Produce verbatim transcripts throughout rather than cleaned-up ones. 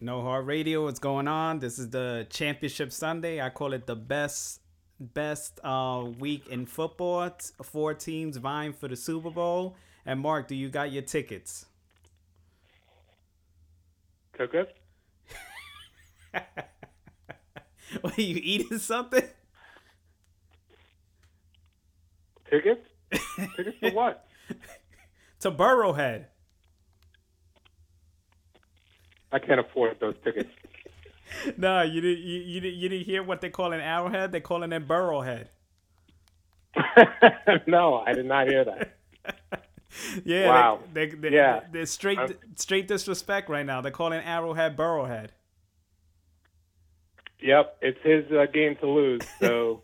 No Hard Radio, what's going on? This is the Championship Sunday. I call it the best best uh, week in football. Four teams vying for the Super Bowl. And Mark, do you got your tickets? Coco? What, are you eating something? Tickets? Tickets for what? To Burrowhead. I can't afford those tickets. No, you didn't. You, you didn't. You didn't hear what they call an Arrowhead? They're calling it Burrowhead. No, I did not hear that. Yeah. Wow. They, they, they, yeah. They're straight, I'm... straight disrespect right now. They're calling Arrowhead Burrowhead. Yep, it's his uh, game to lose. So.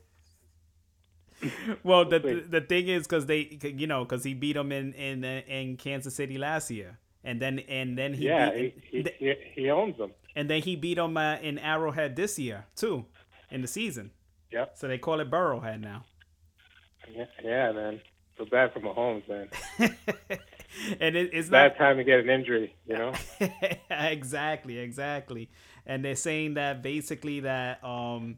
Well, we'll the see. the thing is, because they, you know, because he beat them in, in in Kansas City last year. And then and then he yeah beat, he, he, th- he owns them. And then he beat him uh, in Arrowhead this year too, in the season. Yep. So they call it Burrowhead now. Yeah, yeah man. So bad for Mahomes, man. And it, it's bad not... time to get an injury, you know. exactly, exactly. And they're saying that basically that um,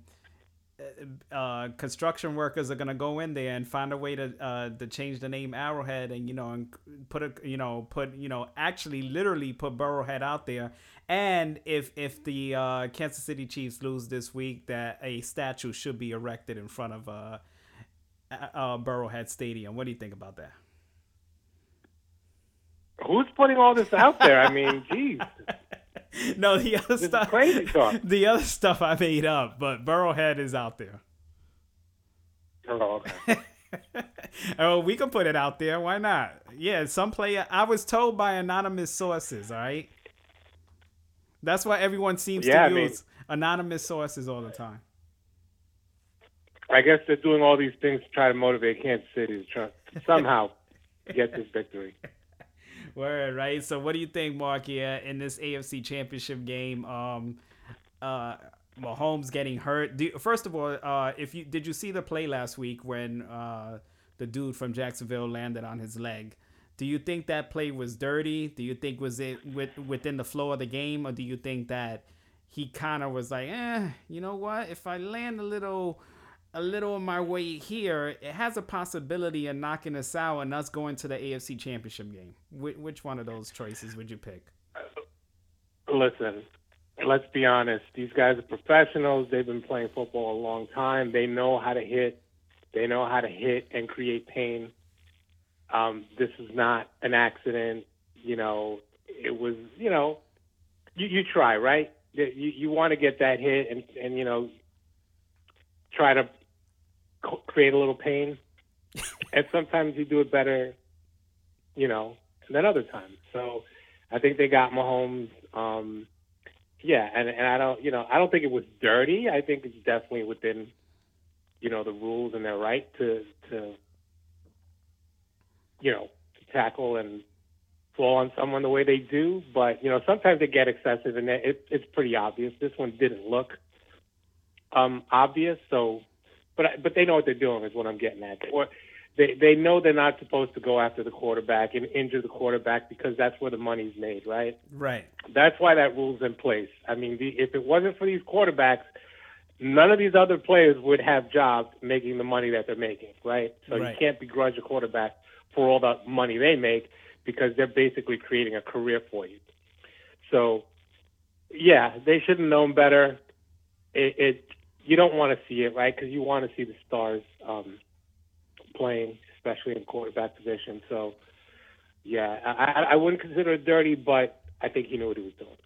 uh, construction workers are gonna go in there and find a way to uh, to change the name Arrowhead, and you know, and put a you know put you know actually literally put Burrowhead out there. And if if the uh, Kansas City Chiefs lose this week, that a statue should be erected in front of uh, uh, Burrowhead Stadium. What do you think about that? Who's putting all this out there? I mean, geez. No, the other this stuff. Is crazy talk. The other stuff I made up, but Burrowhead is out there. Oh, okay. Oh, we can put it out there. Why not? Yeah, some player. I was told by anonymous sources. All right. That's why everyone seems yeah, to I use mean, anonymous sources all the time. I guess they're doing all these things to try to motivate Kansas City to try somehow get this victory. Word, right? So what do you think, Mark, yeah, in this A F C Championship game, um, uh, Mahomes getting hurt? Do, first of all, uh, if you did you see the play last week when uh, the dude from Jacksonville landed on his leg? Do you think that play was dirty? Do you think was it with, within the flow of the game? Or do you think that he kind of was like, eh, you know what? If I land a little... a little of my weight here, it has a possibility of knocking us out and us going to the A F C Championship game. Wh- which one of those choices would you pick? Listen, let's be honest. These guys are professionals. They've been playing football a long time. They know how to hit. They know how to hit and create pain. Um, this is not an accident. You know, it was, you know, you, you try, right? You, you want to get that hit and, and, you know, try to create a little pain, and sometimes you do it better, you know, than other times. So I think they got Mahomes. Um, yeah, and, and I don't, you know, I don't think it was dirty. I think it's definitely within, you know, the rules and their right to, to, you know, to tackle and fall on someone the way they do. But, you know, sometimes they get excessive, and it, it's pretty obvious. This one didn't look Um, obvious, so, but but they know what they're doing is what I'm getting at. Or they they know they're not supposed to go after the quarterback and injure the quarterback because that's where the money's made, right? Right. That's why that rule's in place. I mean, the, if it wasn't for these quarterbacks, none of these other players would have jobs making the money that they're making, right? So right. You can't begrudge a quarterback for all the money they make because they're basically creating a career for you. So, yeah, they should have known better. It. it You don't want to see it, right? Because you want to see the stars um, playing, especially in quarterback position. So, yeah, I, I wouldn't consider it dirty, but I think he knew what he was doing.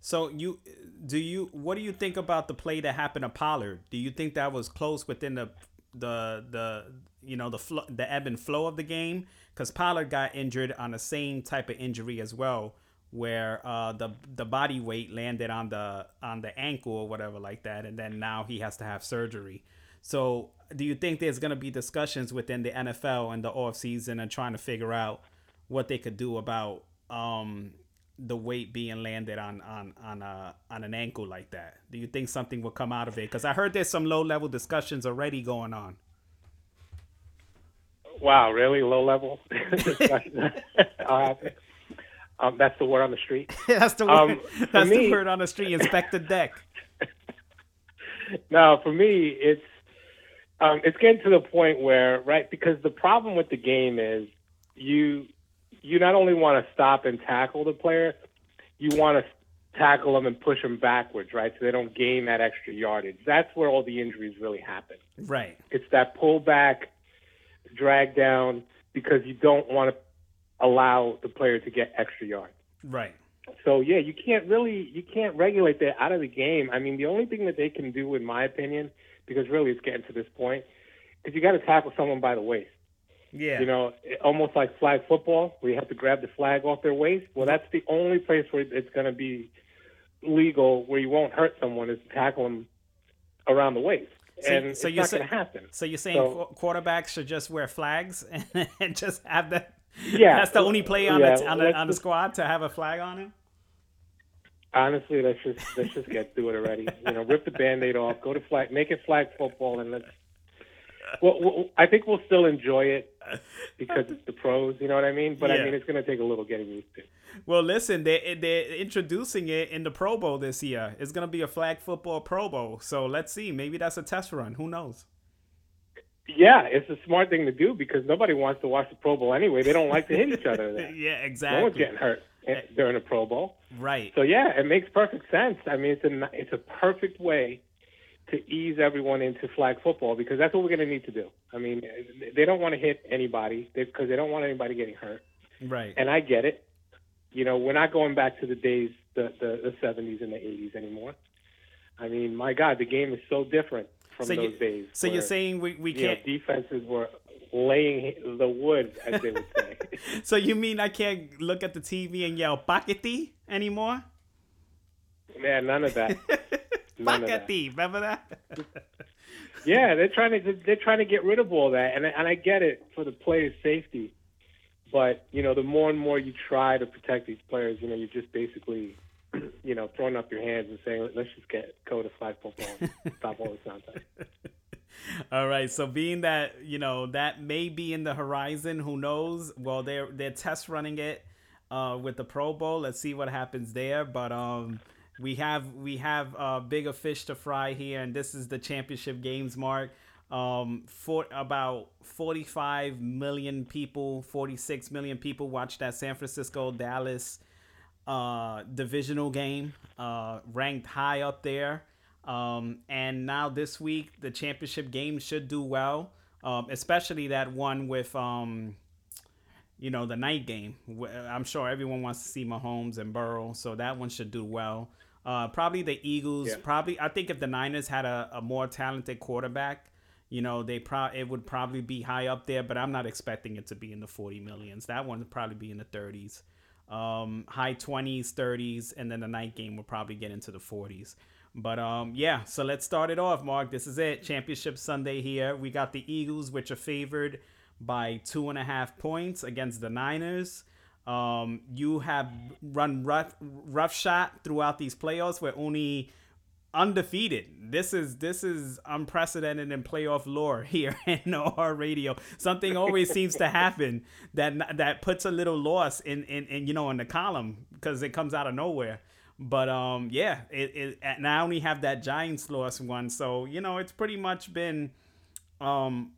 So, you do you? What do you think about the play that happened to Pollard? Do you think that was close within the the the you know the flo- the ebb and flow of the game? Because Pollard got injured on the same type of injury as well, where uh, the the body weight landed on the on the ankle or whatever like that, and then now he has to have surgery. So do you think there's going to be discussions within the N F L in the offseason and trying to figure out what they could do about um, the weight being landed on on on, a, on an ankle like that? Do you think something will come out of it? Because I heard there's some low-level discussions already going on. Wow, really? Low-level discussions? Um, that's the word on the street. that's the word. Um, that's me, the word on the street. Inspect the deck. No, for me, it's um, it's getting to the point where, right, because the problem with the game is you you not only want to stop and tackle the player, you want to tackle them and push them backwards, right, so they don't gain that extra yardage. That's where all the injuries really happen. Right. It's that pullback, drag down, because you don't want to allow the player to get extra yards. Right. So, yeah, you can't really you can't regulate that out of the game. I mean, the only thing that they can do, in my opinion, because really it's getting to this point, is you got to tackle someone by the waist. Yeah. You know, almost like flag football, where you have to grab the flag off their waist. Well, that's the only place where it's going to be legal, where you won't hurt someone, is to tackle them around the waist. So, and so it's not say, going to happen. So you're saying so, quarterbacks should just wear flags and, and just have that? Yeah, that's the only play on yeah, the on, the, on the squad to have a flag on it. Honestly, let's just let's just get through it already. You know, rip the Band-Aid off, go to flag, make it flag football, and let's. Well, well, I think we'll still enjoy it because it's the pros. You know what I mean? But yeah. I mean, it's going to take a little getting used to. Well, listen, they they're introducing it in the Pro Bowl this year. It's going to be a flag football Pro Bowl. So let's see. Maybe that's a test run. Who knows? Yeah, it's a smart thing to do because nobody wants to watch the Pro Bowl anyway. They don't like to hit each other. Then. Yeah, exactly. No one's getting hurt during a Pro Bowl. Right. So, yeah, it makes perfect sense. I mean, it's a, it's a perfect way to ease everyone into flag football because that's what we're going to need to do. I mean, they don't want to hit anybody because they don't want anybody getting hurt. Right. And I get it. You know, we're not going back to the days, the, the, the seventies and the eighties anymore. I mean, my God, the game is so different. From so those you, days so where, you're saying we, we can't know, defenses were laying the wood, as they would say. So you mean I can't look at the T V and yell "Paketi" anymore? Man, none of that. None Paketi, of that. Remember that? Yeah, they're trying to they're trying to get rid of all that, and and I get it for the players' safety, but you know the more and more you try to protect these players, you know you're just basically. You know, throwing up your hands and saying, let's just get go to flag football and stop all this nonsense. All right. So being that, you know, that may be in the horizon, who knows? Well, they're, they're test running it uh, with the Pro Bowl. Let's see what happens there. But um, we have we have uh, bigger fish to fry here. And this is the championship games, Mark. Um, for about forty-five million people, forty-six million people watched that San Francisco, Dallas uh divisional game, uh ranked high up there, um and now this week the championship game should do well, um especially that one with um you know the night game. I'm sure everyone wants to see Mahomes and Burrow, so that one should do well. Uh probably the Eagles, yeah. probably I think if the Niners had a, a more talented quarterback, you know they pro it would probably be high up there, but I'm not expecting it to be in the forty millions. That one would probably be in the thirties, um high twenties, thirties, and then the night game will probably get into the forties. But um yeah, so let's start it off, Mark. This is it, Championship Sunday here. We got the Eagles, which are favored by two and a half points against the Niners. Um you have run rough rough shot throughout these playoffs. We're only undefeated. This is this is unprecedented in playoff lore here in O R Radio. Something always seems to happen that that puts a little loss in in, in you know in the column because it comes out of nowhere. But um yeah, it, it and I only have that Giants loss one, so you know it's pretty much been um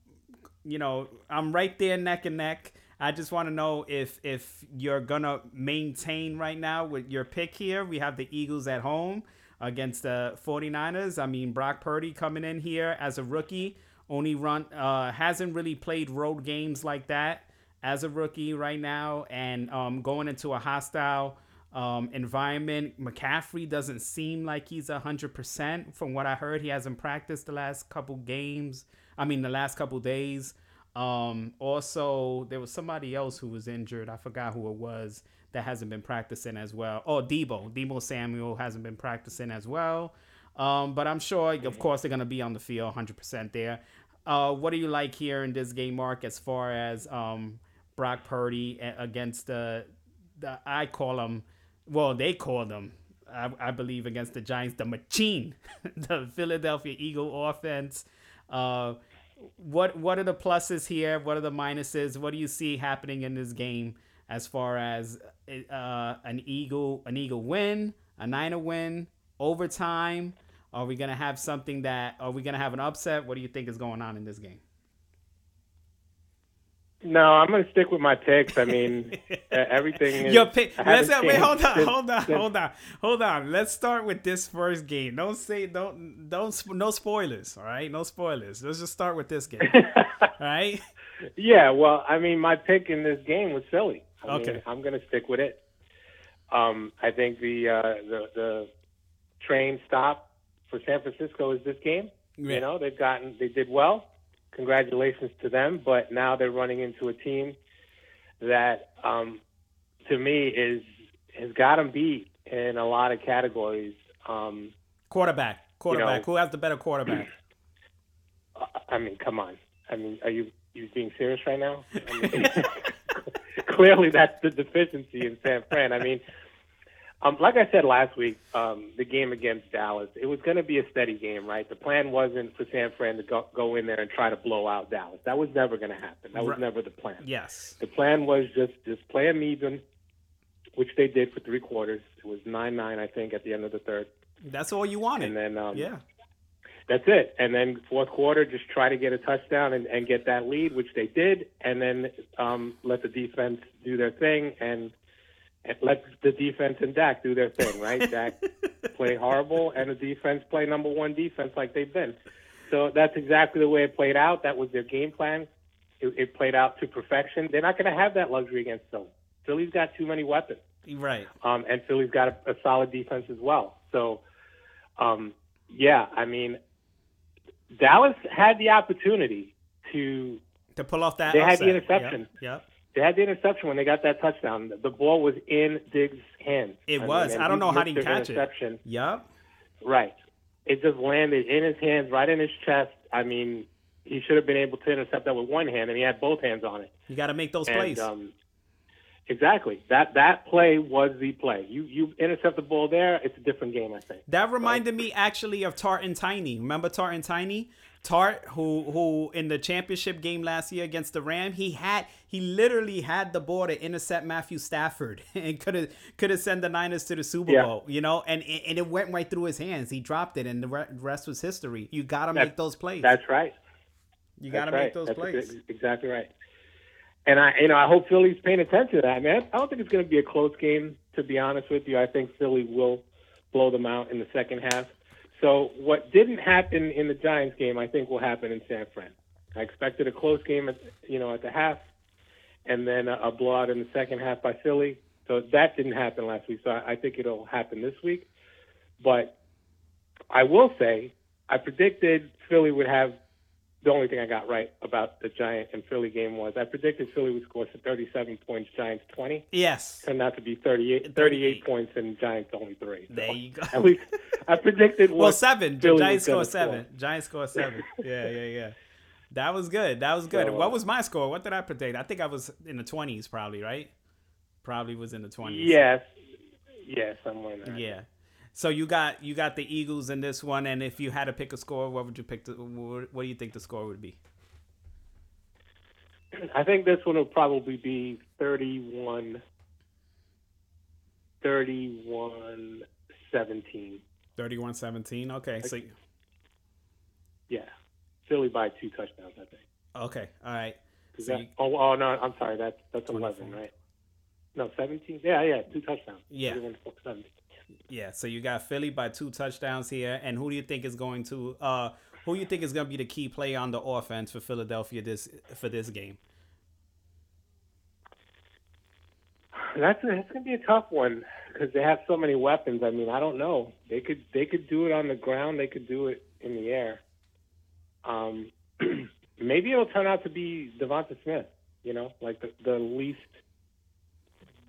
you know I'm right there neck and neck. I just want to know if if you're gonna maintain right now with your pick here. We have the Eagles at home against the forty-niners. I mean, Brock Purdy coming in here as a rookie, only run uh, hasn't really played road games like that as a rookie right now, and um, going into a hostile um, environment. McCaffrey doesn't seem like he's one hundred percent. From what I heard, he hasn't practiced the last couple games. I mean, the last couple days. Um, also, there was somebody else who was injured. I forgot who it was. That hasn't been practicing as well. Oh, Debo. Debo Samuel hasn't been practicing as well. Um, but I'm sure, of course, they're going to be on the field one hundred percent there. Uh, what do you like here in this game, Mark, as far as um, Brock Purdy against the, the – I call him – well, they call them, I, I believe, against the Giants, the machine, the Philadelphia Eagle offense. Uh, what, what are the pluses here? What are the minuses? What do you see happening in this game as far as uh, an Eagle an Eagle win, a Niner win, overtime. Are we going to have something that – are we going to have an upset? What do you think is going on in this game? No, I'm going to stick with my picks. I mean, everything is – Your pick. Let's – wait, hold on, hold on, hold on, hold on. Let's start with this first game. Don't say – don't – don't no spoilers, all right? No spoilers. Let's just start with this game, all right? Yeah, well, I mean, my pick in this game was Philly. I okay. mean, I'm going to stick with it. Um, I think the, uh, the the train stop for San Francisco is this game. Yeah. You know, they've gotten – they did well. Congratulations to them, but now they're running into a team that, um, to me, is has got them beat in a lot of categories. Um, quarterback, quarterback. You know, who has the better quarterback? I mean, come on. I mean, are you you being serious right now? I mean, clearly, that's the deficiency in San Fran. I mean, um, like I said last week, um, the game against Dallas, it was going to be a steady game, right? The plan wasn't for San Fran to go, go in there and try to blow out Dallas. That was never going to happen. That was right. never the plan. Yes. The plan was just, just play them even, which they did for three quarters. It was nine nine, I think, at the end of the third. That's all you wanted. And then, um, yeah. That's it. And then fourth quarter, just try to get a touchdown and, and get that lead, which they did, and then um, let the defense do their thing and – let the defense and Dak do their thing, right? Dak play horrible, and the defense play number one defense like they've been. So that's exactly the way it played out. That was their game plan. It, it played out to perfection. They're not going to have that luxury against Philly. Philly's got too many weapons. Right. Um, and Philly's got a, a solid defense as well. So, um, yeah, I mean, Dallas had the opportunity to... To pull off that They upset. had the interception. Yeah. Yep. They had the interception when they got that touchdown. The ball was in Diggs' hands. It I was. Mean, I don't know how he catch interception. it. Yep. Right. It just landed in his hands, right in his chest. I mean, he should have been able to intercept that with one hand, and he had both hands on it. You got to make those and, plays. Um, exactly. That that play was the play. You you intercept the ball there, it's a different game, I think. That reminded so. me actually of Tart and Tiny. Remember Tart and Tiny? Tart, who who in the championship game last year against the Rams, he had he literally had the ball to intercept Matthew Stafford and could have could have sent the Niners to the Super yeah. Bowl, you know, and and it went right through his hands. He dropped it, and the rest was history. You got to make those plays. That's right. You got to right. make those that's plays. Good, exactly right. And I you know I hope Philly's paying attention to that, man. I don't think it's going to be a close game, to be honest with you. I think Philly will blow them out in the second half. So what didn't happen in the Giants game, I think will happen in San Fran. I expected a close game at, you know, at the half, and then a, a blowout in the second half by Philly. So that didn't happen last week. So I, I think it'll happen this week. But I will say I predicted Philly would have – the only thing I got right about the Giant and Philly game was I predicted Philly would score thirty-seven points, Giants twenty. Yes. Turned out to be thirty-eight, thirty-eight points and Giants only three. So there you go. At least – I predicted what well seven. The Giants score seven. Score. Giants score seven. Yeah, yeah, yeah. That was good. That was good. So, what was my score? What did I predict? I think I was in the twenties, probably, right? Probably was in the twenties. Yes, yeah, somewhere. There. Yeah. So you got you got the Eagles in this one, and if you had to pick a score, what would you pick? The, what do you think the score would be? I think this one will probably be thirty-one. Thirty-one seventeen. thirty-one seventeen. Okay. So, yeah. Philly by two touchdowns, I think. Okay. All right. So that, you, oh, oh, no. I'm sorry. That, that's eleven, right? No, seventeen? Yeah, yeah. Two touchdowns. Yeah. Yeah. So you got Philly by two touchdowns here. And who do you think is going to uh, – who do you think is going to be the key play on the offense for Philadelphia this for this game? That's, that's going to be a tough one because they have so many weapons. I mean, I don't know. They could they could do it on the ground. They could do it in the air. Um, maybe it'll turn out to be DeVonta Smith, you know, like the, the least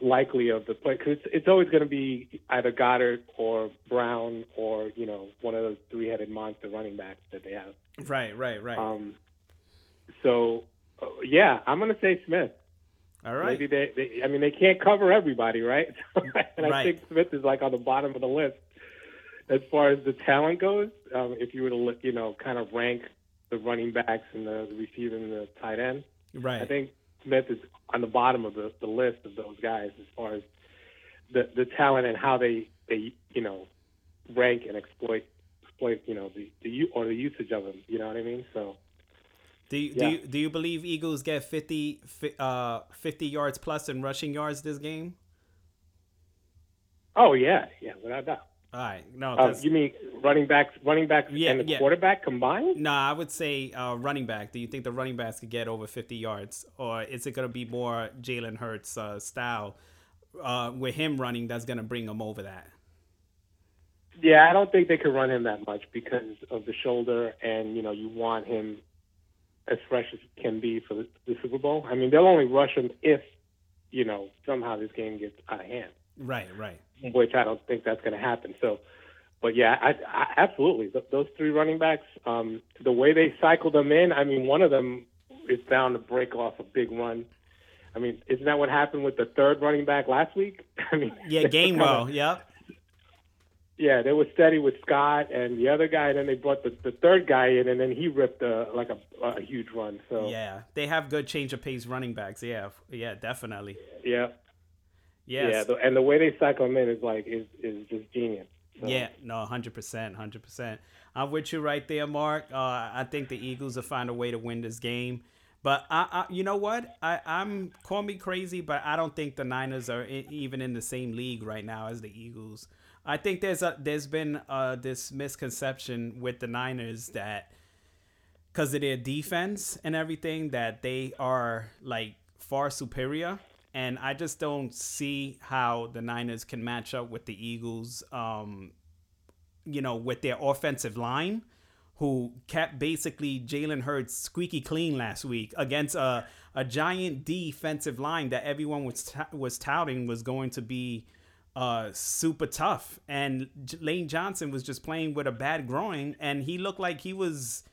likely of the play. Because it's, it's always going to be either Goddard or Brown or, you know, one of those three-headed monster running backs that they have. Right, right, right. Um, so, yeah, I'm going to say Smith. All right. Maybe they, they, I mean, they can't cover everybody, right? and I right. think Smith is like on the bottom of the list as far as the talent goes. Um, if you were to look, you know, kind of rank the running backs and the receiver and the tight end, right? I think Smith is on the bottom of the, the list of those guys as far as the, the talent and how they, they, you know, rank and exploit, exploit, you know, the, the or the usage of them. You know what I mean? So do you, yeah. do, you do you believe Eagles get fifty, uh, fifty yards plus in rushing yards this game? Oh yeah. Yeah. Without doubt. All right. No, uh, you mean running backs, running backs yeah, and the yeah. quarterback combined? No, nah, I would say uh, running back. Do you think the running backs could get over fifty yards, or is it going to be more Jalen Hurts uh, style uh, with him running that's going to bring him over that? Yeah, I don't think they could run him that much because of the shoulder, and you know you want him as fresh as can be for the, the Super Bowl. I mean, they'll only rush him if you know somehow this game gets out of hand. Right, right. Which I don't think that's going to happen. So, but yeah, I, I, absolutely. Th- those three running backs, um, the way they cycle them in, I mean, one of them is bound to break off a big run. I mean, isn't that what happened with the third running back last week? I mean, yeah, Gainwell, yeah. Yeah, they were steady with Scott and the other guy, and then they brought the, the third guy in, and then he ripped a, like a, a huge run. So yeah, they have good change of pace running backs. Yeah, yeah, definitely. Yeah. Yes. Yeah, and the way they cycle them in is like is, is just genius. So. Yeah, no, one hundred percent, one hundred percent. I'm with you right there, Mark. Uh, I think the Eagles will find a way to win this game. But I, I, you know what? I, I'm call me crazy, but I don't think the Niners are in, even in the same league right now as the Eagles. I think there's a there's been uh, this misconception with the Niners that because of their defense and everything that they are like far superior. And I just don't see how the Niners can match up with the Eagles, um, you know, with their offensive line, who kept basically Jalen Hurts squeaky clean last week against a, a giant defensive line that everyone was t- was touting was going to be uh, super tough. And J- Lane Johnson was just playing with a bad groin, and he looked like he was...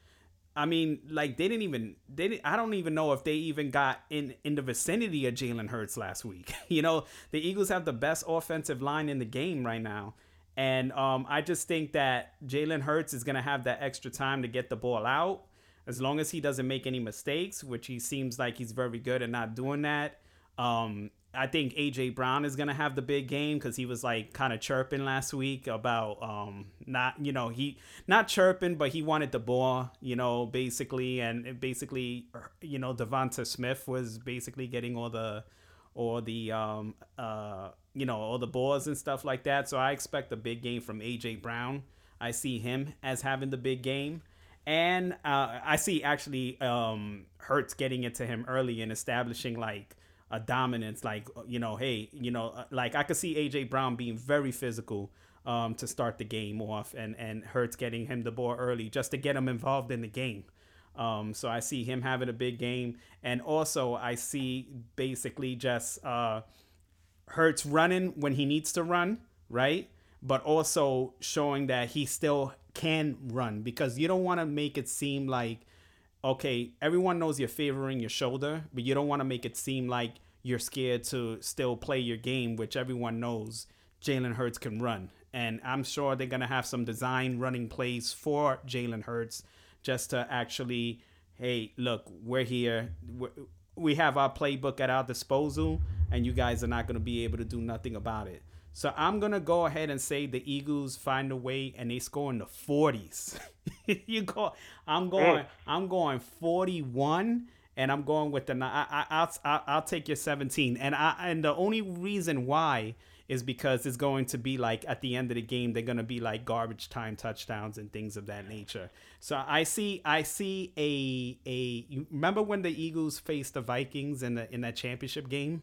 I mean, like they didn't even they didn't, I don't even know if they even got in, in the vicinity of Jalen Hurts last week. You know, the Eagles have the best offensive line in the game right now. And um, I just think that Jalen Hurts is going to have that extra time to get the ball out as long as he doesn't make any mistakes, which he seems like he's very good at not doing that. Um, I think A J Brown is going to have the big game because he was like kind of chirping last week about um, not, you know, he not chirping, but he wanted the ball, you know, basically. And basically, you know, DeVonta Smith was basically getting all the all the, um, uh, you know, all the balls and stuff like that. So I expect a big game from A J Brown. I see him as having the big game. And uh, I see actually um, Hurts getting into him early and establishing like a dominance, like, you know, hey, you know, like I could see A J Brown being very physical um, to start the game off, and, and Hurts getting him the ball early just to get him involved in the game. Um, so I see him having a big game. And also I see basically just uh, Hurts running when he needs to run, right? But also showing that he still can run, because you don't want to make it seem like, okay, everyone knows you're favoring your shoulder, but you don't want to make it seem like you're scared to still play your game, which everyone knows Jalen Hurts can run. And I'm sure they're going to have some design running plays for Jalen Hurts just to actually, hey, look, we're here. We're, we have our playbook at our disposal, and you guys are not going to be able to do nothing about it. So I'm going to go ahead and say the Eagles find a way and they score in the forties. you go, I'm going, I'm going forty-one, and I'm going with the, I, I, I'll, I'll take your seventeen. And I, and the only reason why is because it's going to be like at the end of the game, they're going to be like garbage time touchdowns and things of that nature. So I see, I see a, a, you remember when the Eagles faced the Vikings in the, in that championship game?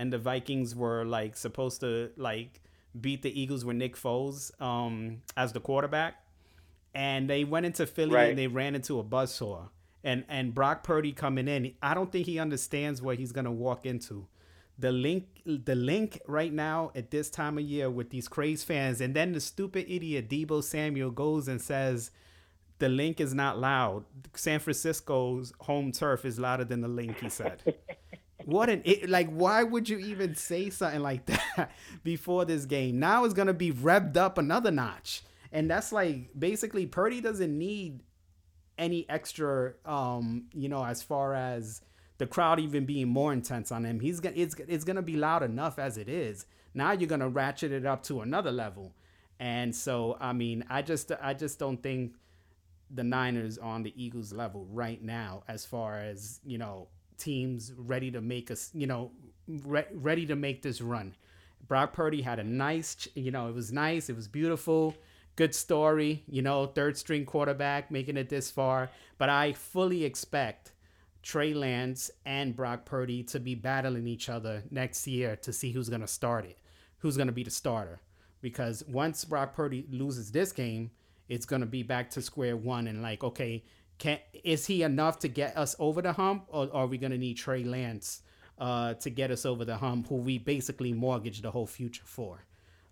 And the Vikings were like supposed to like beat the Eagles with Nick Foles um, as the quarterback, and they went into Philly, right, and they ran into a buzzsaw. And and Brock Purdy coming in, I don't think he understands what he's gonna walk into. The link, the link right now at this time of year with these crazed fans, and then the stupid idiot Debo Samuel goes and says, "The link is not loud. San Francisco's home turf is louder than the link," he said. What an it, like, why would you even say something like that before this game? Now it's going to be revved up another notch. And that's like basically Purdy doesn't need any extra, um, you know, as far as the crowd even being more intense on him. He's gonna, it's, it's going to be loud enough as it is. Now you're going to ratchet it up to another level. And so, I mean, I just, I just don't think the Niners are on the Eagles level right now, as far as, you know, teams ready to make us, you know, re- ready to make this run. Brock Purdy had a nice, you know, it was nice. It was beautiful. Good story, you know, third string quarterback making it this far. But I fully expect Trey Lance and Brock Purdy to be battling each other next year to see who's going to start it, who's going to be the starter. Because once Brock Purdy loses this game, it's going to be back to square one and like, okay, can is he enough to get us over the hump, or are we going to need Trey Lance uh, to get us over the hump, who we basically mortgaged the whole future for?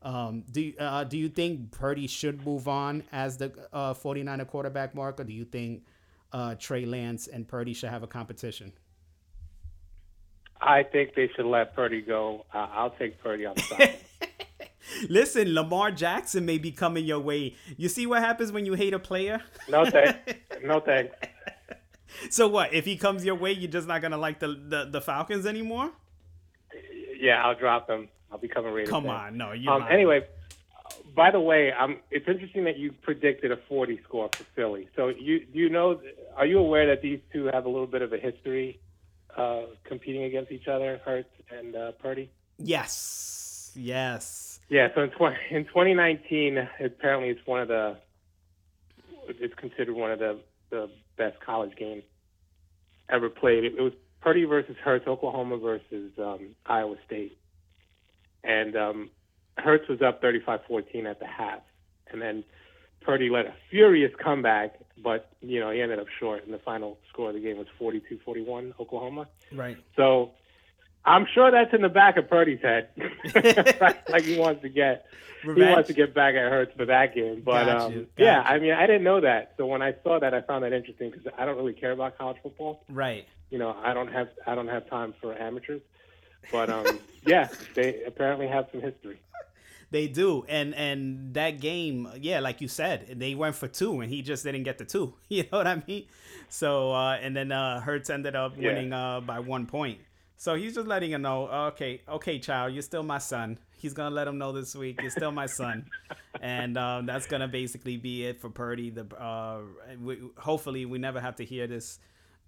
Um, do, uh, do you think Purdy should move on as the uh, 49er quarterback, Mark, or do you think uh, Trey Lance and Purdy should have a competition? I think they should let Purdy go. Uh, I'll take Purdy on Sunday. Listen, Lamar Jackson may be coming your way. You see what happens when you hate a player? No thanks. No thanks. So what? If he comes your way, you're just not gonna like the the, the Falcons anymore? Yeah, I'll drop them. I'll be coming ready. Come thing. on, no, you. Um, anyway, by the way, um, it's interesting that you predicted a forty score for Philly. So you you know, are you aware that these two have a little bit of a history, uh, competing against each other, Hurts and uh, Purdy? Yes. Yes. Yeah, so in, tw- in twenty nineteen, apparently it's one of the, it's considered one of the, the best college games ever played. It, it was Purdy versus Hurts, Oklahoma versus um, Iowa State. And um, Hurts was up thirty-five fourteen at the half. And then Purdy led a furious comeback, but, you know, he ended up short. And the final score of the game was forty-two forty-one, Oklahoma. Right. So I'm sure that's in the back of Purdy's head. Like he wants to get, Revenge. he wants to get back at Hurts for that game. But gotcha, um, gotcha. yeah, I mean, I didn't know that. So when I saw that, I found that interesting because I don't really care about college football. Right. You know, I don't have, I don't have time for amateurs. But um, yeah, they apparently have some history. They do, and and that game, yeah, like you said, they went for two, and he just didn't get the two. You know what I mean? So uh, and then uh, Hurts ended up yeah. winning uh, by one point. So he's just letting him know, okay, okay, child, you're still my son. He's going to let him know this week, you're still my son. And um, that's going to basically be it for Purdy. The uh, we, hopefully we never have to hear this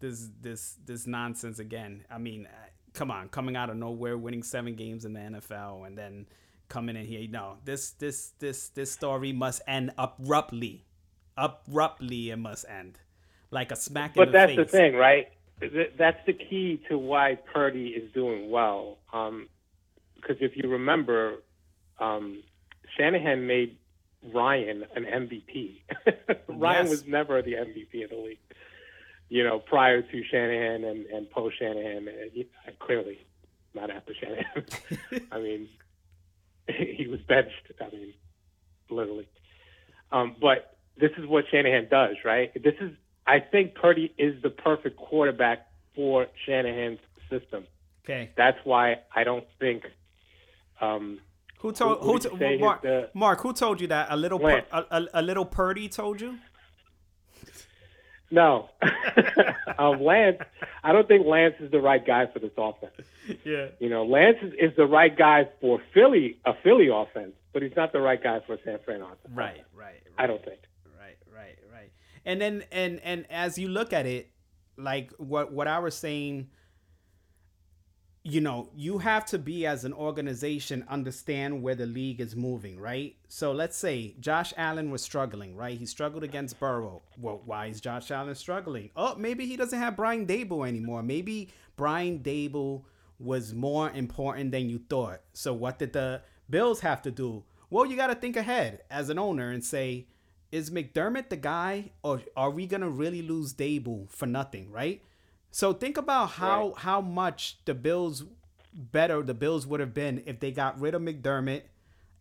this, this, this nonsense again. I mean, come on, coming out of nowhere, winning seven games in the N F L, and then coming in here. No, this this this this story must end abruptly. Abruptly it must end. Like a smack in the face. But that's the thing, right? That's the key to why Purdy is doing well. Um, because if you remember, um, Shanahan made Ryan an M V P. Ryan yes. was never the M V P of the league, you know, prior to Shanahan and, and post Shanahan. And clearly, not after Shanahan. I mean, he was benched. I mean, literally. Um, but this is what Shanahan does, right? This is. I think Purdy is the perfect quarterback for Shanahan's system. Okay, that's why I don't think. Um, who told who, who to, well, Mark, the, Mark? Who told you that? A little Pur, a, a, a little Purdy told you? No, um, Lance. I don't think Lance is the right guy for this offense. Yeah, you know, Lance is, is the right guy for Philly, a Philly offense, but he's not the right guy for a San Fran offense. Right, right, right. I don't think. Right, right, right. And then, and, and as you look at it, like what, what I was saying, you know, you have to be as an organization, understand where the league is moving, right? So let's say Josh Allen was struggling, right? He struggled against Burrow. Well, why is Josh Allen struggling? Oh, maybe he doesn't have Brian Daboll anymore. Maybe Brian Daboll was more important than you thought. So what did the Bills have to do? Well, you got to think ahead as an owner and say, is McDermott the guy, or are we going to really lose Daboll for nothing, right? So think about how, right. how much the Bills better the Bills would have been if they got rid of McDermott,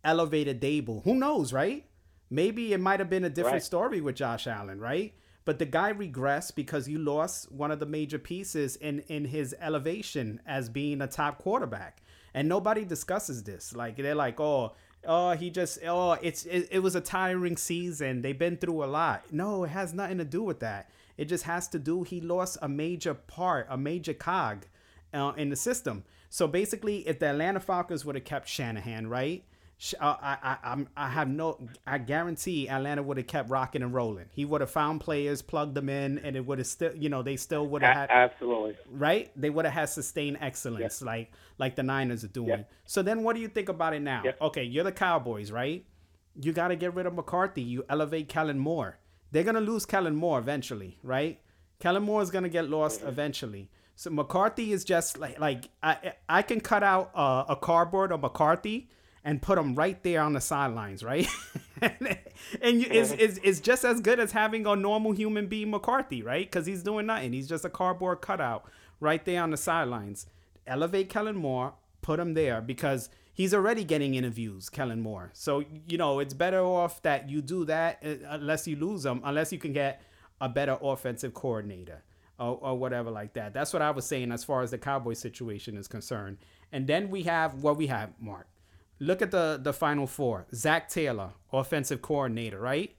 elevated Daboll. Who knows, right? Maybe it might have been a different right. story with Josh Allen, right? But the guy regressed because you lost one of the major pieces in, in his elevation as being a top quarterback. And nobody discusses this. Like, they're like, oh, oh, he just, oh, it's it, it was a tiring season. They've been through a lot. No, it has nothing to do with that. It just has to do, he lost a major part, a major cog uh, in the system. So basically, if the Atlanta Falcons would have kept Shanahan, right, uh, I, I, I'm, I have no, I guarantee Atlanta would have kept rocking and rolling. He would have found players, plugged them in, and it would have still, you know, they still would have had. Absolutely. Right? They would have had sustained excellence, yeah. like like the Niners are doing. Yeah. So then what do you think about it now? Yeah. Okay, you're the Cowboys, right? You got to get rid of McCarthy. You elevate Kellen Moore. They're going to lose Kellen Moore eventually, right? Kellen Moore is going to get lost mm-hmm. eventually. So McCarthy is just like, like I I can cut out a, a cardboard of McCarthy and put him right there on the sidelines, right? and and you, it's, it's, it's just as good as having a normal human being McCarthy, right? Because he's doing nothing. He's just a cardboard cutout right there on the sidelines. Elevate Kellen Moore, put him there because he's already getting interviews, Kellen Moore. So, you know, it's better off that you do that unless you lose him, unless you can get a better offensive coordinator. Or, or whatever like that. That's what I was saying as far as the Cowboys situation is concerned. And then we have what we have, Mark. Look at the, the final four. Zach Taylor, offensive coordinator, right?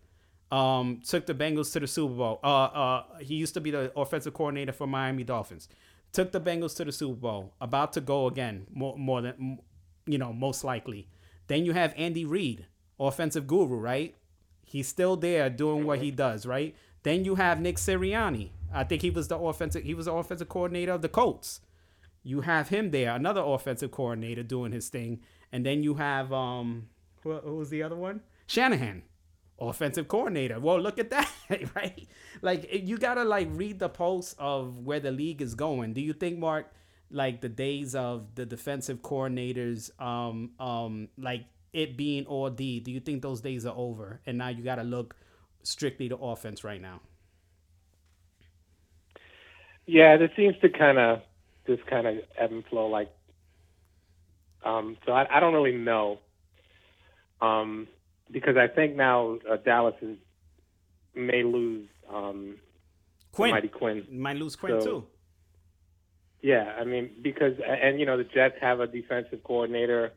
Um, took the Bengals to the Super Bowl. Uh, uh, he used to be the offensive coordinator for Miami Dolphins. Took the Bengals to the Super Bowl. About to go again, more, more than, you know, most likely. Then you have Andy Reid, offensive guru, right? He's still there doing what he does, right? Then you have Nick Sirianni. I think he was the offensive he was the offensive coordinator of the Colts. You have him there, another offensive coordinator doing his thing. And then you have um who, who was the other one? Shanahan, offensive coordinator. Well, look at that, right? Like you got to like read the pulse of where the league is going. Do you think, Mark, like the days of the defensive coordinators um um like it being all D, do you think those days are over and now you got to look strictly to offense right now? Yeah, this seems to kind of just kind of ebb and flow. Like, um, so I, I don't really know, um, because I think now uh, Dallas is, may lose um, Quinn. Mighty Quinn might lose Quinn so, too. Yeah, I mean because and you know the Jets have a defensive coordinator,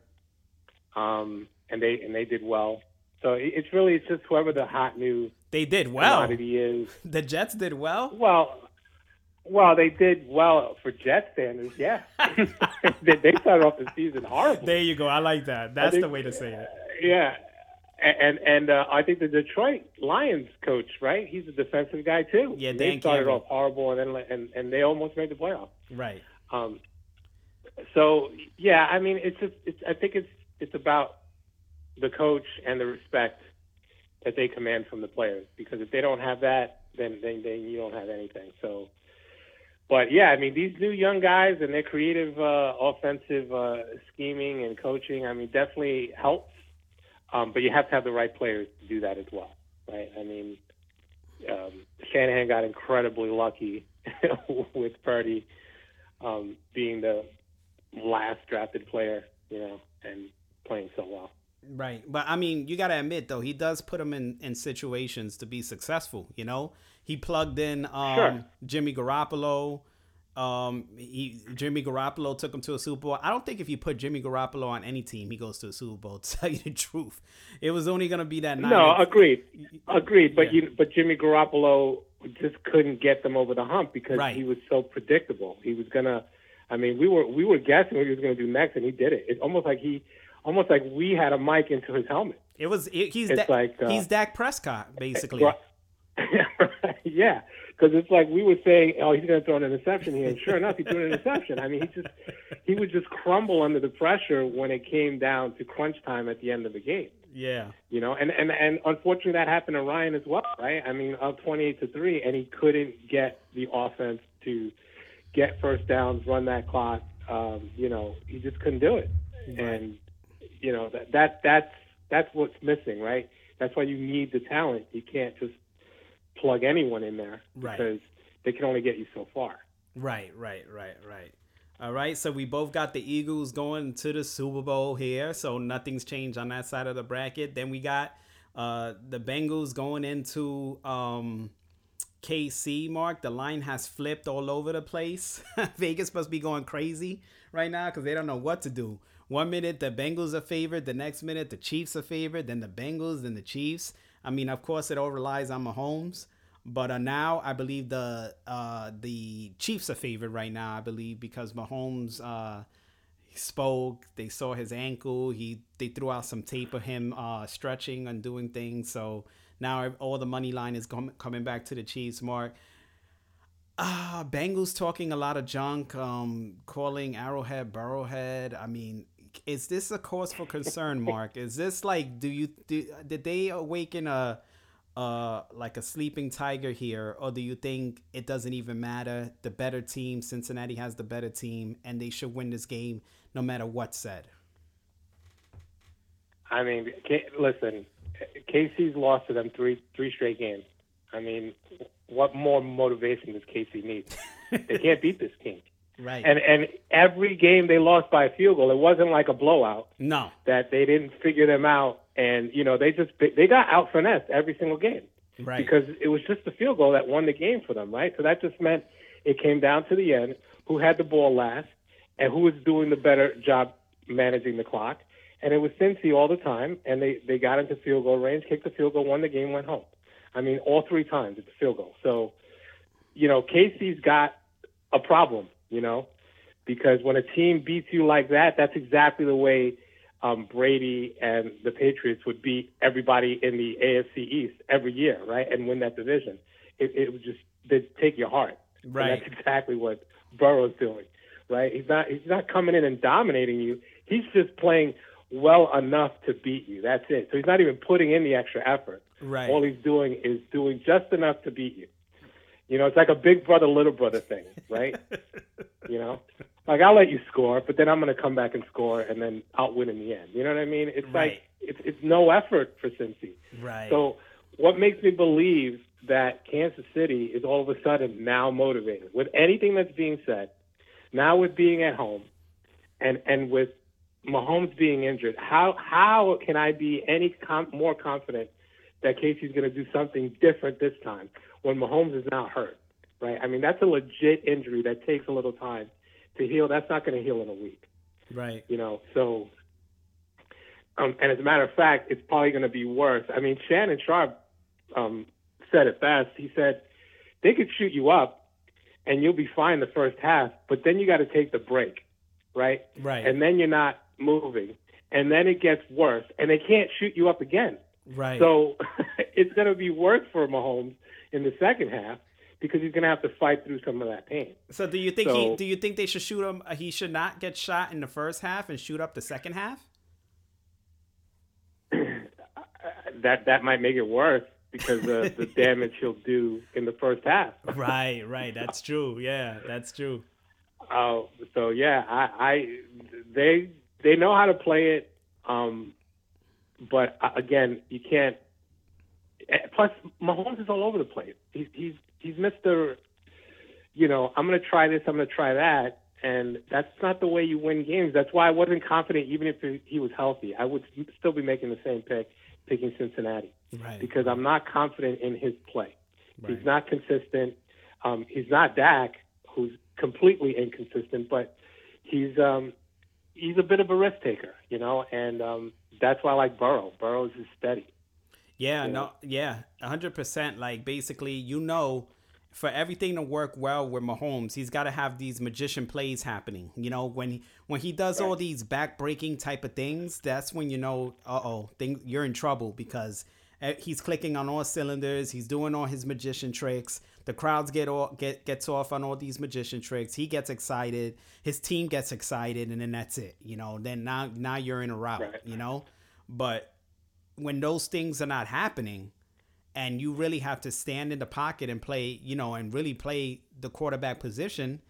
um, and they and they did well. So it's really it's just whoever the hot new they did well commodity is. The Jets did well. Well. Well, they did well for Jets standards, yeah. they, they started off the season horrible. There you go. I like that. That's think, the way to say it. Yeah. And and uh, I think the Detroit Lions coach, right? He's a defensive guy, too. Yeah, they Dan started Campbell. Off horrible, and then and, and they almost made the playoffs. Right. Um. So, yeah, I mean, it's just it's, I think it's it's about the coach and the respect that they command from the players, because if they don't have that, then, then, then you don't have anything. So... But, yeah, I mean, these new young guys and their creative uh, offensive uh, scheming and coaching, I mean, definitely helps. Um, but you have to have the right players to do that as well, right? I mean, um, Shanahan got incredibly lucky with Purdy um, being the last drafted player, you know, and playing so well. Right. But, I mean, you got to admit, though, he does put them in, in situations to be successful, you know? He plugged in um, sure. Jimmy Garoppolo. Um, he, Jimmy Garoppolo took him to a Super Bowl. I don't think if you put Jimmy Garoppolo on any team, he goes to a Super Bowl. To tell you the truth, it was only going to be that. Niners. No, agreed, agreed. But yeah. you, but Jimmy Garoppolo just couldn't get them over the hump because right. he was so predictable. He was gonna. I mean, we were we were guessing what he was going to do next, and he did it. It's almost like he, almost like we had a mic into his helmet. It was it, he's da- like uh, he's Dak Prescott basically. Gra- yeah, because it's like we were saying, oh, he's going to throw an interception here, and sure enough, he threw an interception. I mean, he just he would just crumble under the pressure when it came down to crunch time at the end of the game. Yeah, you know, and and, and unfortunately that happened to Ryan as well, right? I mean, up twenty-eight to three, and he couldn't get the offense to get first downs, run that clock. Um, you know, he just couldn't do it, right. And you know that that that's that's what's missing, right? That's why you need the talent. You can't just plug anyone in there because right. they can only get you so far. Right, right, right, right. All right, so we both got the Eagles going to the Super Bowl here, so nothing's changed on that side of the bracket. Then we got uh, the Bengals going into um, K C, Mark. The line has flipped all over the place. Vegas must be going crazy right now because they don't know what to do One minute the Bengals are favored, the next minute the Chiefs are favored, then the Bengals, then the Chiefs. I mean, of course, it all relies on Mahomes, but uh, now I believe the uh, the Chiefs are favored right now. I believe because Mahomes uh, spoke, they saw his ankle. He they threw out some tape of him uh, stretching and doing things. So now all the money line is com- coming back to the Chiefs. Mark. Uh, Bengals talking a lot of junk, um, calling Arrowhead, Burrowhead. I mean, is this a cause for concern, Mark? Is this like, do you do? Did they awaken a, uh, like a sleeping tiger here, or do you think it doesn't even matter? The better team, Cincinnati has the better team, and they should win this game no matter what's said. I mean, listen, K C's lost to them three three straight games. I mean, what more motivation does K C need? They can't beat this team. Right. And and every game they lost by a field goal. It wasn't like a blowout. No. That they didn't figure them out. And, you know, they just they got out-finessed every single game. Right. Because it was just the field goal that won the game for them, right? So that just meant it came down to the end, who had the ball last and who was doing the better job managing the clock. And it was Cincy all the time, and they, they got into field goal range, kicked the field goal, won the game, went home. I mean, all three times it's a field goal. So, you know, K C's got a problem, you know, because when a team beats you like that, that's exactly the way um, Brady and the Patriots would beat everybody in the A F C East every year, right, and win that division. It, it would just they'd take your heart. Right. And that's exactly what Burrow's doing, right? He's not he's not coming in and dominating you. He's just playing well enough to beat you. That's it. So he's not even putting in the extra effort. Right. All he's doing is doing just enough to beat you. You know, it's like a big brother, little brother thing, right? You know, like I'll let you score, but then I'm going to come back and score and then I'll win in the end. You know what I mean? It's right. like, it's, it's no effort for Cincy. Right. So what makes me believe that Kansas City is all of a sudden now motivated with anything that's being said, now with being at home and, and with Mahomes being injured, how, how can I be any com- more confident that K C's going to do something different this time when Mahomes is not hurt, right? I mean, that's a legit injury that takes a little time to heal. That's not going to heal in a week. Right. You know, so, um, and as a matter of fact, it's probably going to be worse. I mean, Shannon Sharp um, said it best. He said, they could shoot you up and you'll be fine the first half, but then you got to take the break, right? Right. And then you're not moving. And then it gets worse, and they can't shoot you up again. Right. So it's going to be worse for Mahomes in the second half because he's going to have to fight through some of that pain. So do you think so, he, do you think they should shoot him? He should not get shot in the first half and shoot up the second half. That that might make it worse because of the damage he'll do in the first half. Right. Right. That's true. Yeah, that's true. Oh, uh, so yeah, I, I they they know how to play it. Um, But, again, you can't – plus, Mahomes is all over the place. He's he's he's Mister, you know, I'm going to try this, I'm going to try that, and that's not the way you win games. That's why I wasn't confident even if he was healthy. I would still be making the same pick, picking Cincinnati. Right. Because I'm not confident in his play. Right. He's not consistent. Um, he's not Dak, who's completely inconsistent, but he's um, he's a bit of a risk taker, you know, and um, – that's why I like Burrow. Burrow is steady. Yeah, you know? no, yeah, one hundred percent. Like, basically, you know, for everything to work well with Mahomes, he's got to have these magician plays happening. You know, when he, when he does right. all these back-breaking type of things, that's when you know, uh-oh, thing, you're in trouble because he's clicking on all cylinders. He's doing all his magician tricks. The crowds get all, get gets off on all these magician tricks. He gets excited. His team gets excited, and then that's it. You know, then now now you're in a rout. Right. You know, but when those things are not happening, and you really have to stand in the pocket and play, you know, and really play the quarterback position,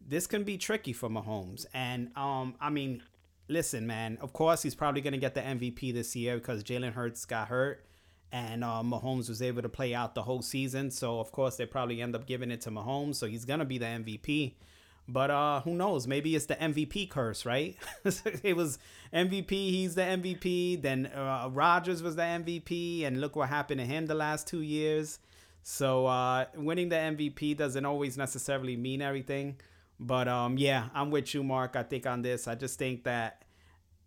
this can be tricky for Mahomes. And um, I mean, listen, man. Of course, he's probably gonna get the M V P this year because Jalen Hurts got hurt. And uh, Mahomes was able to play out the whole season. So, of course, they probably end up giving it to Mahomes. So, he's going to be the M V P. But uh, who knows? Maybe it's the M V P curse, right? It was M V P. He's the M V P. Then uh, Rodgers was the M V P. And look what happened to him the last two years. So, uh, winning the M V P doesn't always necessarily mean everything. But, um, yeah, I'm with you, Mark, I think on this. I just think that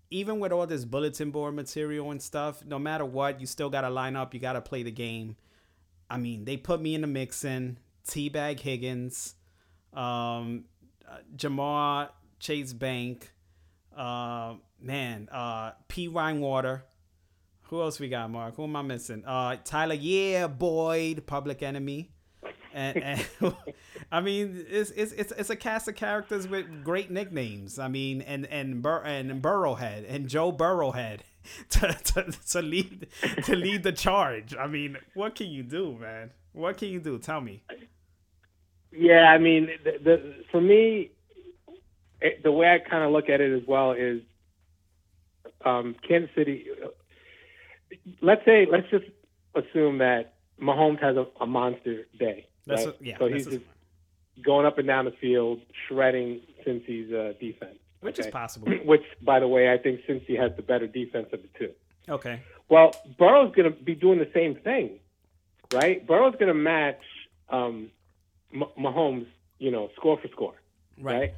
even with all this bulletin board material and stuff, no matter what, you still got to line up. You got to play the game. I mean, they put me in the mixin. Teabag Higgins, um, Jamar Chase Bank, uh, man, uh, P. Rhinewater. Who else we got, Mark? Who am I missing? Uh, Tyler, yeah, Boyd, Public Enemy. And, and I mean, it's it's it's it's a cast of characters with great nicknames. I mean, and and Bur- and Burrowhead and Joe Burrowhead to, to to lead to lead the charge. I mean, what can you do, man? What can you do? Tell me. Yeah, I mean, the, the for me, it, the way I kind of look at it as well is, um, Kansas City. Let's say, let's just assume that Mahomes has a, a monster day. Right? That's a, yeah, so he's just a... going up and down the field, shredding Cincy's uh, defense. Which okay? is possible. Which, by the way, I think Cincy has the better defense of the two. Okay. Well, Burrow's going to be doing the same thing, right? Burrow's going to match um, M- Mahomes, you know, score for score, right? right?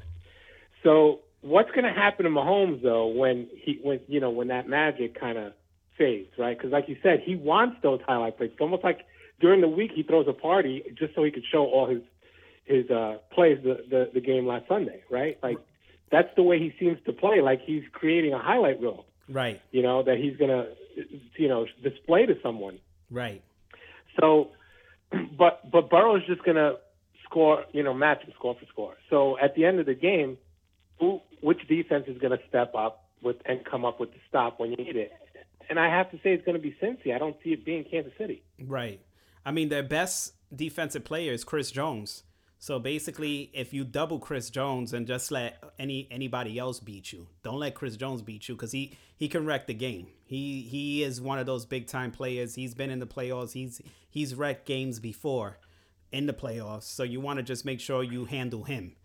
So what's going to happen to Mahomes, though, when he, when you know, when that magic kind of fades, right? Because like you said, he wants those highlight plays. It's almost like during the week he throws a party just so he could show all his his uh, plays the, the, the game last Sunday, right? Like that's the way he seems to play. Like he's creating a highlight reel, right? You know that he's gonna, you know, display to someone, right? So, but but Burrow's just gonna score, you know, match him score for score. So at the end of the game, who, which defense is gonna step up with and come up with the stop when you need it? And I have to say it's going to be Cincy. I don't see it being Kansas City. Right. I mean, their best defensive player is Chris Jones. So basically, if you double Chris Jones and just let any anybody else beat you, don't let Chris Jones beat you because he, he can wreck the game. He he is one of those big-time players. He's been in the playoffs. He's he's wrecked games before in the playoffs. So you want to just make sure you handle him.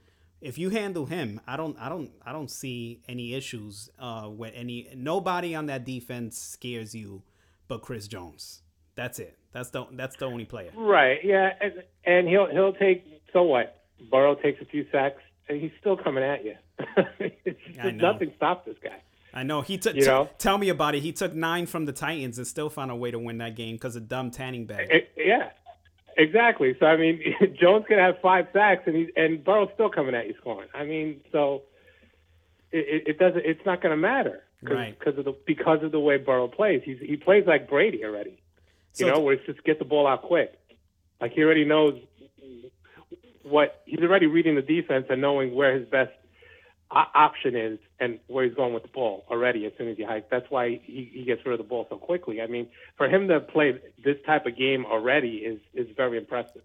If you handle him, I don't, I don't, I don't see any issues uh, with any. Nobody on that defense scares you, but Chris Jones. That's it. That's the that's the only player. Right. Yeah, and, and he'll he'll take. So what? Burrow takes a few sacks, and he's still coming at you. It's just nothing stopped this guy. I know. He took. You know? t- tell me about it. He took nine from the Titans and still found a way to win that game because of dumb tanning bag. It, yeah. Exactly. So, I mean, Jones could have five sacks, and he's, and Burrow's still coming at you scoring. I mean, so it, it doesn't. It's not going to matter because right. of the because of the way Burrow plays. He's he plays like Brady already. You so, know, where it's just get the ball out quick. Like he already knows what he's already reading the defense and knowing where his best option is and where he's going with the ball already as soon as he hikes. That's why he, he gets rid of the ball so quickly. I mean, for him to play this type of game already is, is very impressive.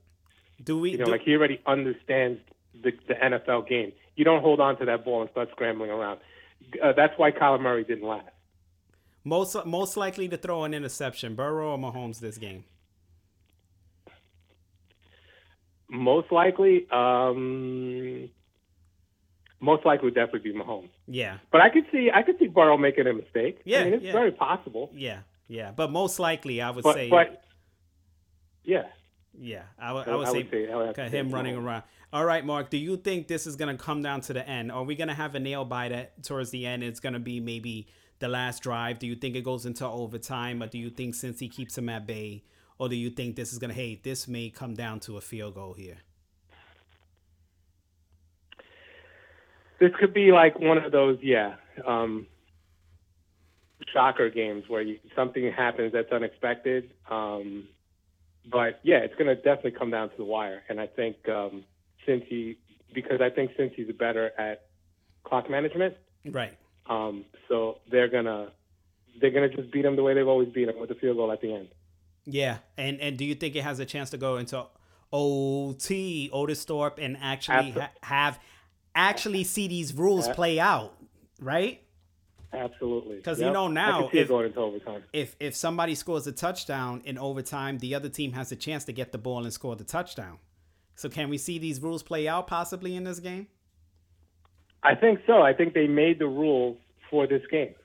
Do we, you know, do, like he already understands the, the N F L game. You don't hold on to that ball and start scrambling around. Uh, that's why Kyler Murray didn't last. Most, most likely to throw an interception, Burrow or Mahomes this game? Most likely, um... most likely would definitely be Mahomes. Yeah. But I could see I could see Burrow making a mistake. Yeah. I mean, it's yeah. very possible. Yeah. Yeah. But most likely, I would but, say. But, yeah. Yeah. I, w- I, would, I would say, say I would him say running Mahomes. Around. All right, Mark, do you think this is going to come down to the end? Are we going to have a nail biter towards the end? It's going to be maybe the last drive. Do you think it goes into overtime? Or do you think since he keeps him at bay? Or do you think this is going to, hey, this may come down to a field goal here? This could be like one of those, yeah, um, shocker games where you, something happens that's unexpected. Um, but, yeah, it's going to definitely come down to the wire. And I think um, Cincy, because I think Cincy's better at clock management. Right. Um, so they're going to they're gonna just beat him the way they've always beat him with a field goal at the end. Yeah. And, and do you think it has a chance to go into O T, Otis Thorpe, and actually ha- have – actually see these rules play out, right? Absolutely. Because, yep. you know, now if, if if somebody scores a touchdown in overtime, the other team has a chance to get the ball and score the touchdown. So can we see these rules play out possibly in this game? I think so. I think they made the rules for this game.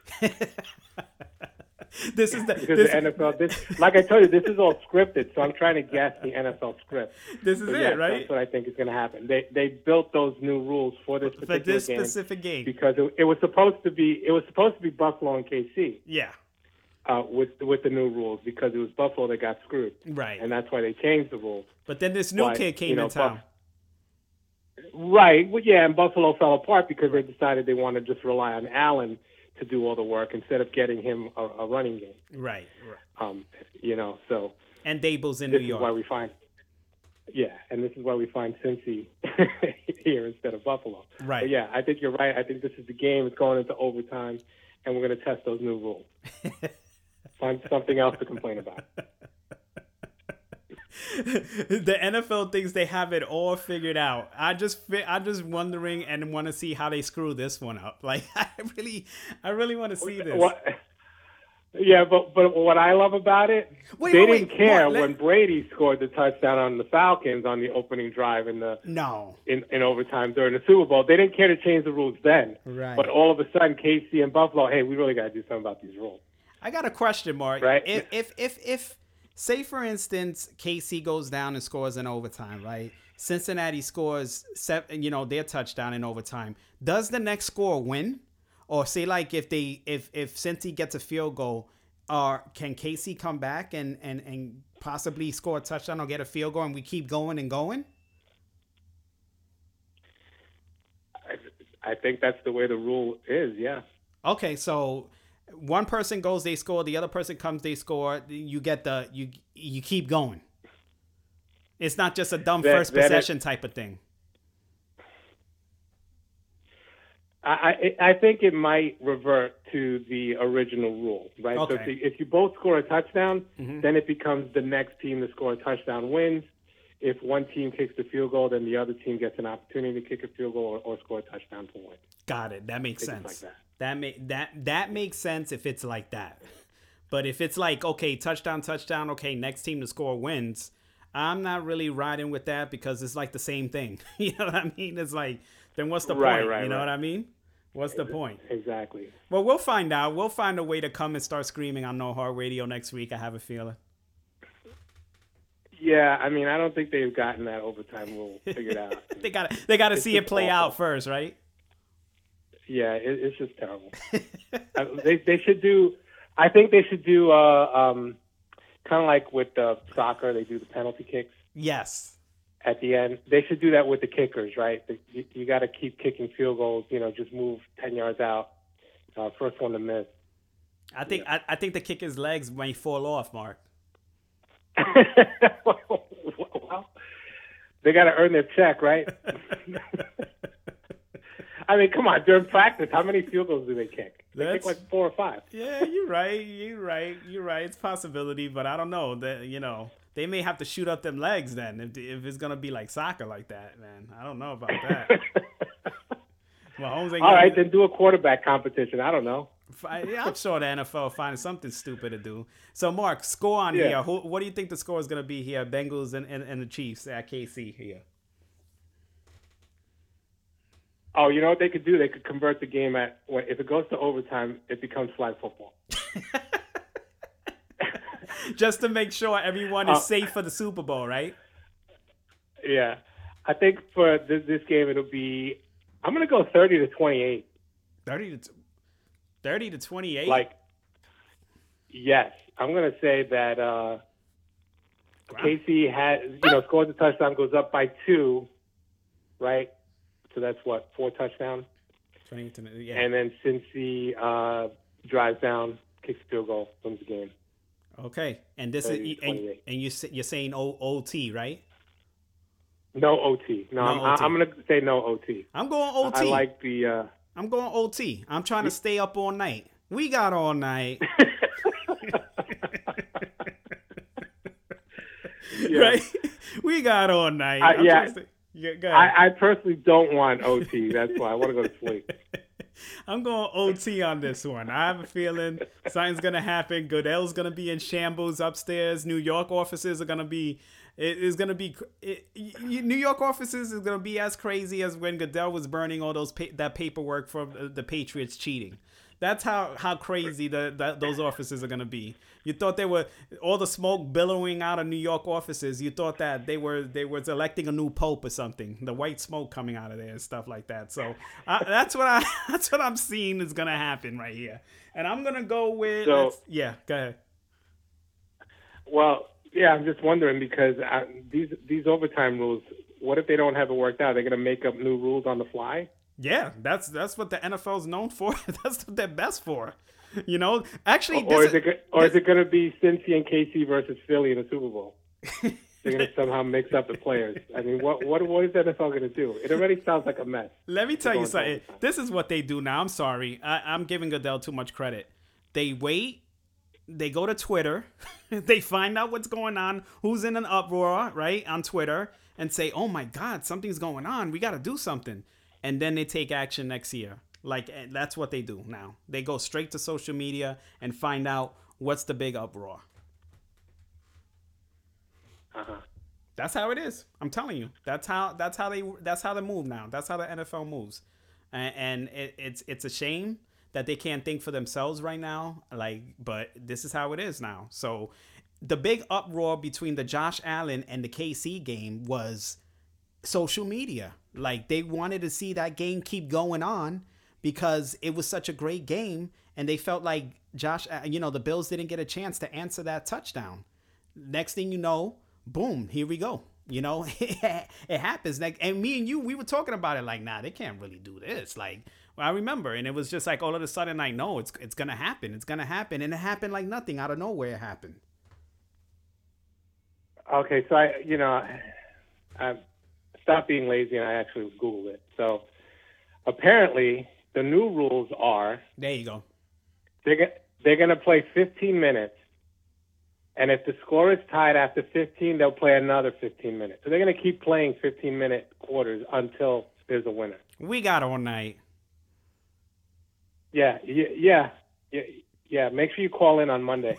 This yeah, is the, because this, the N F L. This, like I told you, this is all scripted. So I'm trying to guess the N F L script. This is but it, yeah, right? That's what I think is going to happen. They they built those new rules for this particular for this game specific game because it, it was supposed to be it was supposed to be Buffalo and K C. Yeah. Uh, with with the new rules because it was Buffalo that got screwed. Right. And that's why they changed the rules. But then this new but, kid came you know, in town. Buff- right. Well, yeah, and Buffalo fell apart because they decided they wanted to just rely on Allen to do all the work instead of getting him a, a running game. Right. Right. Um, you know, so. And Daboll's in New York. This is why we find. Yeah, and this is why we find Cincy here instead of Buffalo. Right. But yeah, I think you're right. I think this is the game. It's going into overtime, and we're going to test those new rules. Find something else to complain about. The N F L thinks they have it all figured out. I just, I'm just wondering and want to see how they screw this one up. Like, I really, I really want to see this. What? Yeah, but but what I love about it, wait, they wait, didn't wait, care what, when let... Brady scored the touchdown on the Falcons on the opening drive in the no in, in overtime during the Super Bowl. They didn't care to change the rules then. Right. But all of a sudden, K C and Buffalo, hey, we really got to do something about these rules. I got a question, Mark. Right. If, if, if, if, say, for instance, K C goes down and scores in overtime, right? Cincinnati scores, seven, you know, their touchdown in overtime. Does the next score win? Or say, like, if they, if, if Cincy gets a field goal, or uh, can K C come back and, and, and possibly score a touchdown or get a field goal and we keep going and going? I, I think that's the way the rule is, yeah. Okay, so... one person goes, they score. The other person comes, they score. You get the you you keep going. It's not just a dumb that, first that possession it, type of thing. I I think it might revert to the original rule, right? Okay. So if you, if you both score a touchdown, mm-hmm. then it becomes the next team to score a touchdown wins. If one team kicks the field goal, then the other team gets an opportunity to kick a field goal or, or score a touchdown to win. Got it. That makes sense. Like that. That make that that makes sense if it's like that. But if it's like, okay, touchdown, touchdown, okay, next team to score wins, I'm not really riding with that because it's like the same thing. You know what I mean? It's like, then what's the right, point? Right, you know right. what I mean? What's the point? Exactly. Well, we'll find out. We'll find a way to come and start screaming on No Heart Radio next week. I have a feeling. Yeah, I mean, I don't think they've gotten that overtime rule figured out. They got to they got to see it play awful. out first, right? Yeah, it, it's just terrible. uh, they they should do. I think they should do uh, um, kind of like with the soccer, they do the penalty kicks. Yes. At the end, they should do that with the kickers, right? The, you you got to keep kicking field goals. You know, just move ten yards out. Uh, first one to miss. I think yeah. I, I think the kicker's legs may fall off, Mark. Well, they got to earn their check, right? I mean, come on, during practice, how many field goals do they kick? They That's, kick like four or five. Yeah, you're right. You're right. You're right. It's a possibility, but I don't know. That you know, they may have to shoot up them legs then if, if it's going to be like soccer like that, man. I don't know about that. Mahomes ain't All right, it. Then do a quarterback competition. I don't know. Yeah, I'm sure the N F L finds something stupid to do. So, Mark, score on yeah. here. Who, what do you think the score is going to be here? Bengals and, and, and the Chiefs at K C here. Oh, you know what they could do? They could convert the game at well, if it goes to overtime, it becomes flag football. Just to make sure everyone is uh, safe for the Super Bowl, right? Yeah, I think for this, this game it'll be. I'm gonna go thirty to twenty-eight. Thirty to thirty to twenty-eight. Like, yes, I'm gonna say that uh, K C has you know scores a touchdown, goes up by two, right? So that's what, four touchdowns? Yeah. And then Cincy uh, drives down, kicks a field goal, wins the game. Okay. And this is and, and you, you're saying o, O T, right? No O T. No, no I'm, O T. I'm going to say no O T. I'm going O T. I like the... Uh, I'm going O T. I'm trying to stay up all night. We got all night. yeah. Right? We got all night. Uh, I'm yeah. Yeah, go ahead. I, I personally don't want O T. That's why I want to go to sleep. I'm going O T on this one. I have a feeling something's going to happen. Goodell's going to be in shambles upstairs. New York offices are going to be it is going to be it, New York offices is going to be as crazy as when Goodell was burning all those pa- that paperwork for the Patriots cheating. That's how, how crazy the, the those offices are going to be. You thought they were all the smoke billowing out of New York offices. You thought that they were they was electing a new pope or something. The white smoke coming out of there and stuff like that. So I, that's what I that's what I'm seeing is going to happen right here. And I'm going to go with so, yeah. Go ahead. Well, yeah, I'm just wondering because I, these these overtime rules. What if they don't have it worked out? They're going to make up new rules on the fly. Yeah, that's that's what the N F L is known for. That's what they're best for. You know, actually, or, or is it or this, is it going to be Cincy and K C versus Philly in the Super Bowl? They're going to somehow mix up the players. I mean, what what what is the N F L going to do? It already sounds like a mess. Let me tell you something. This is what they do now. I'm sorry, I, I'm giving Goodell too much credit. They wait. They go to Twitter. They find out what's going on. Who's in an uproar, right, on Twitter, and say, "Oh my God, something's going on. We got to do something." And then they take action next year. Like, that's what they do now. They go straight to social media and find out what's the big uproar. Uh-huh. That's how it is. I'm telling you. That's how that's how they that's how they move now. That's how the N F L moves. And, and it, it's it's a shame that they can't think for themselves right now. Like, but this is how it is now. So the big uproar between the Josh Allen and the K C game was social media. Like, they wanted to see that game keep going on because it was such a great game, and they felt like Josh, you know, the Bills didn't get a chance to answer that touchdown. Next thing you know, boom, here we go. You know, it happens. Like, and me and you, we were talking about it like, nah, they can't really do this. Like, I remember, and it was just like all of a sudden, like, no, it's it's gonna happen. It's gonna happen, and it happened like nothing out of nowhere. It happened. Okay, so I, you know, I. Stop being lazy, and I actually Googled it. So apparently, the new rules are... There you go. They're, they're going to play fifteen minutes, and if the score is tied after fifteen, they'll play another fifteen minutes. So they're going to keep playing fifteen-minute quarters until there's a winner. We got all night. Yeah, yeah, yeah, yeah. Make sure you call in on Monday.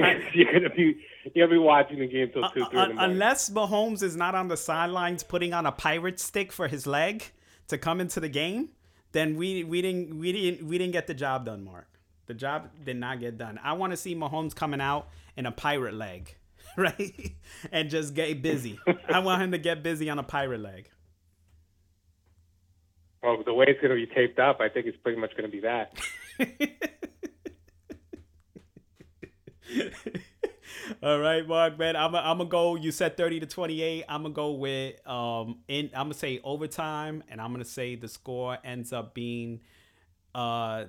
I, you're going to be... You'll be watching the game till two, three in the morning. Unless Mahomes is not on the sidelines putting on a pirate stick for his leg to come into the game, then we we didn't we didn't we didn't get the job done, Mark. The job did not get done. I want to see Mahomes coming out in a pirate leg, right? And just get busy. I want him to get busy on a pirate leg. Well, the way it's going to be taped up, I think it's pretty much going to be that. All right, Mark, man. I'm going to go. You said thirty to twenty-eight. I'm going to go with, um, in. I'm going to say overtime, and I'm going to say the score ends up being uh,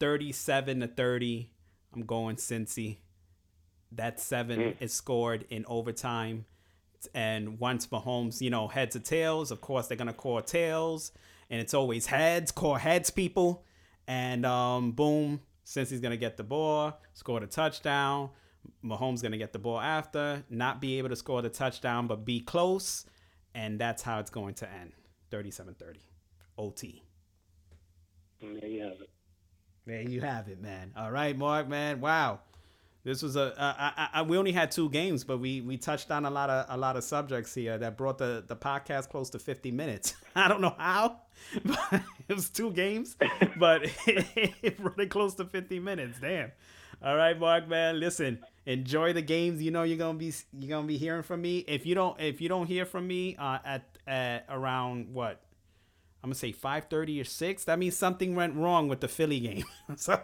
thirty-seven to thirty. I'm going Cincy. That seven mm. is scored in overtime. And once Mahomes, you know, heads or tails, of course, they're going to call tails. And it's always heads, call heads, people. And um, boom, Cincy's going to get the ball, score the touchdown. Mahomes going to get the ball after, not be able to score the touchdown, but be close. And that's how it's going to end. thirty-seven thirty. O T. There you have it. There you have it, man. All right, Mark, man. Wow. This was a, I, I, I, we only had two games, but we, we touched on a lot of, a lot of subjects here that brought the, the podcast close to fifty minutes. I don't know how, but it was two games, but it, it brought it close to fifty minutes. Damn. All right, Mark, man. Listen, enjoy the games. You know you're gonna be you're gonna be hearing from me. If you don't if you don't hear from me uh, at at around what I'm gonna say five thirty or six, that means something went wrong with the Philly game. So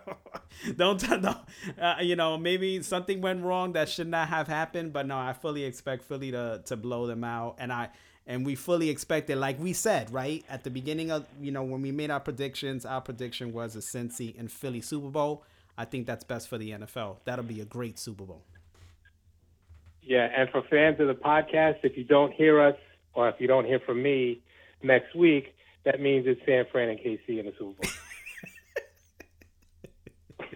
don't don't uh, you know maybe something went wrong that should not have happened. But no, I fully expect Philly to to blow them out, and I and we fully expect it. Like we said right at the beginning of you know when we made our predictions, our prediction was a Cincy and Philly Super Bowl. I think that's best for the N F L. That'll be a great Super Bowl. Yeah, and for fans of the podcast, if you don't hear us or if you don't hear from me next week, that means it's San Fran and K C in the Super Bowl.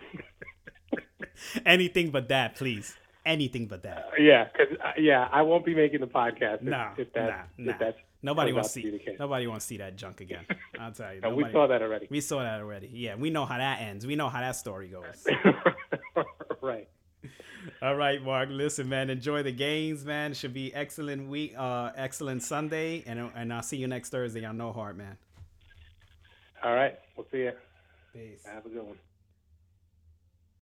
Anything but that, please. Anything but that. Uh, yeah, because uh, yeah, I won't be making the podcast. If, nah, if that, nah, if nah. Nobody wants to see. Nobody wants to see that junk again. I'll tell you. No, nobody, we saw that already. We saw that already. Yeah, we know how that ends. We know how that story goes. Right. All right, Mark. Listen, man. Enjoy the games, man. It should be excellent week. Uh, excellent Sunday, and and I'll see you next Thursday on No Heart, man. All right. We'll see you. Peace. Have a good one.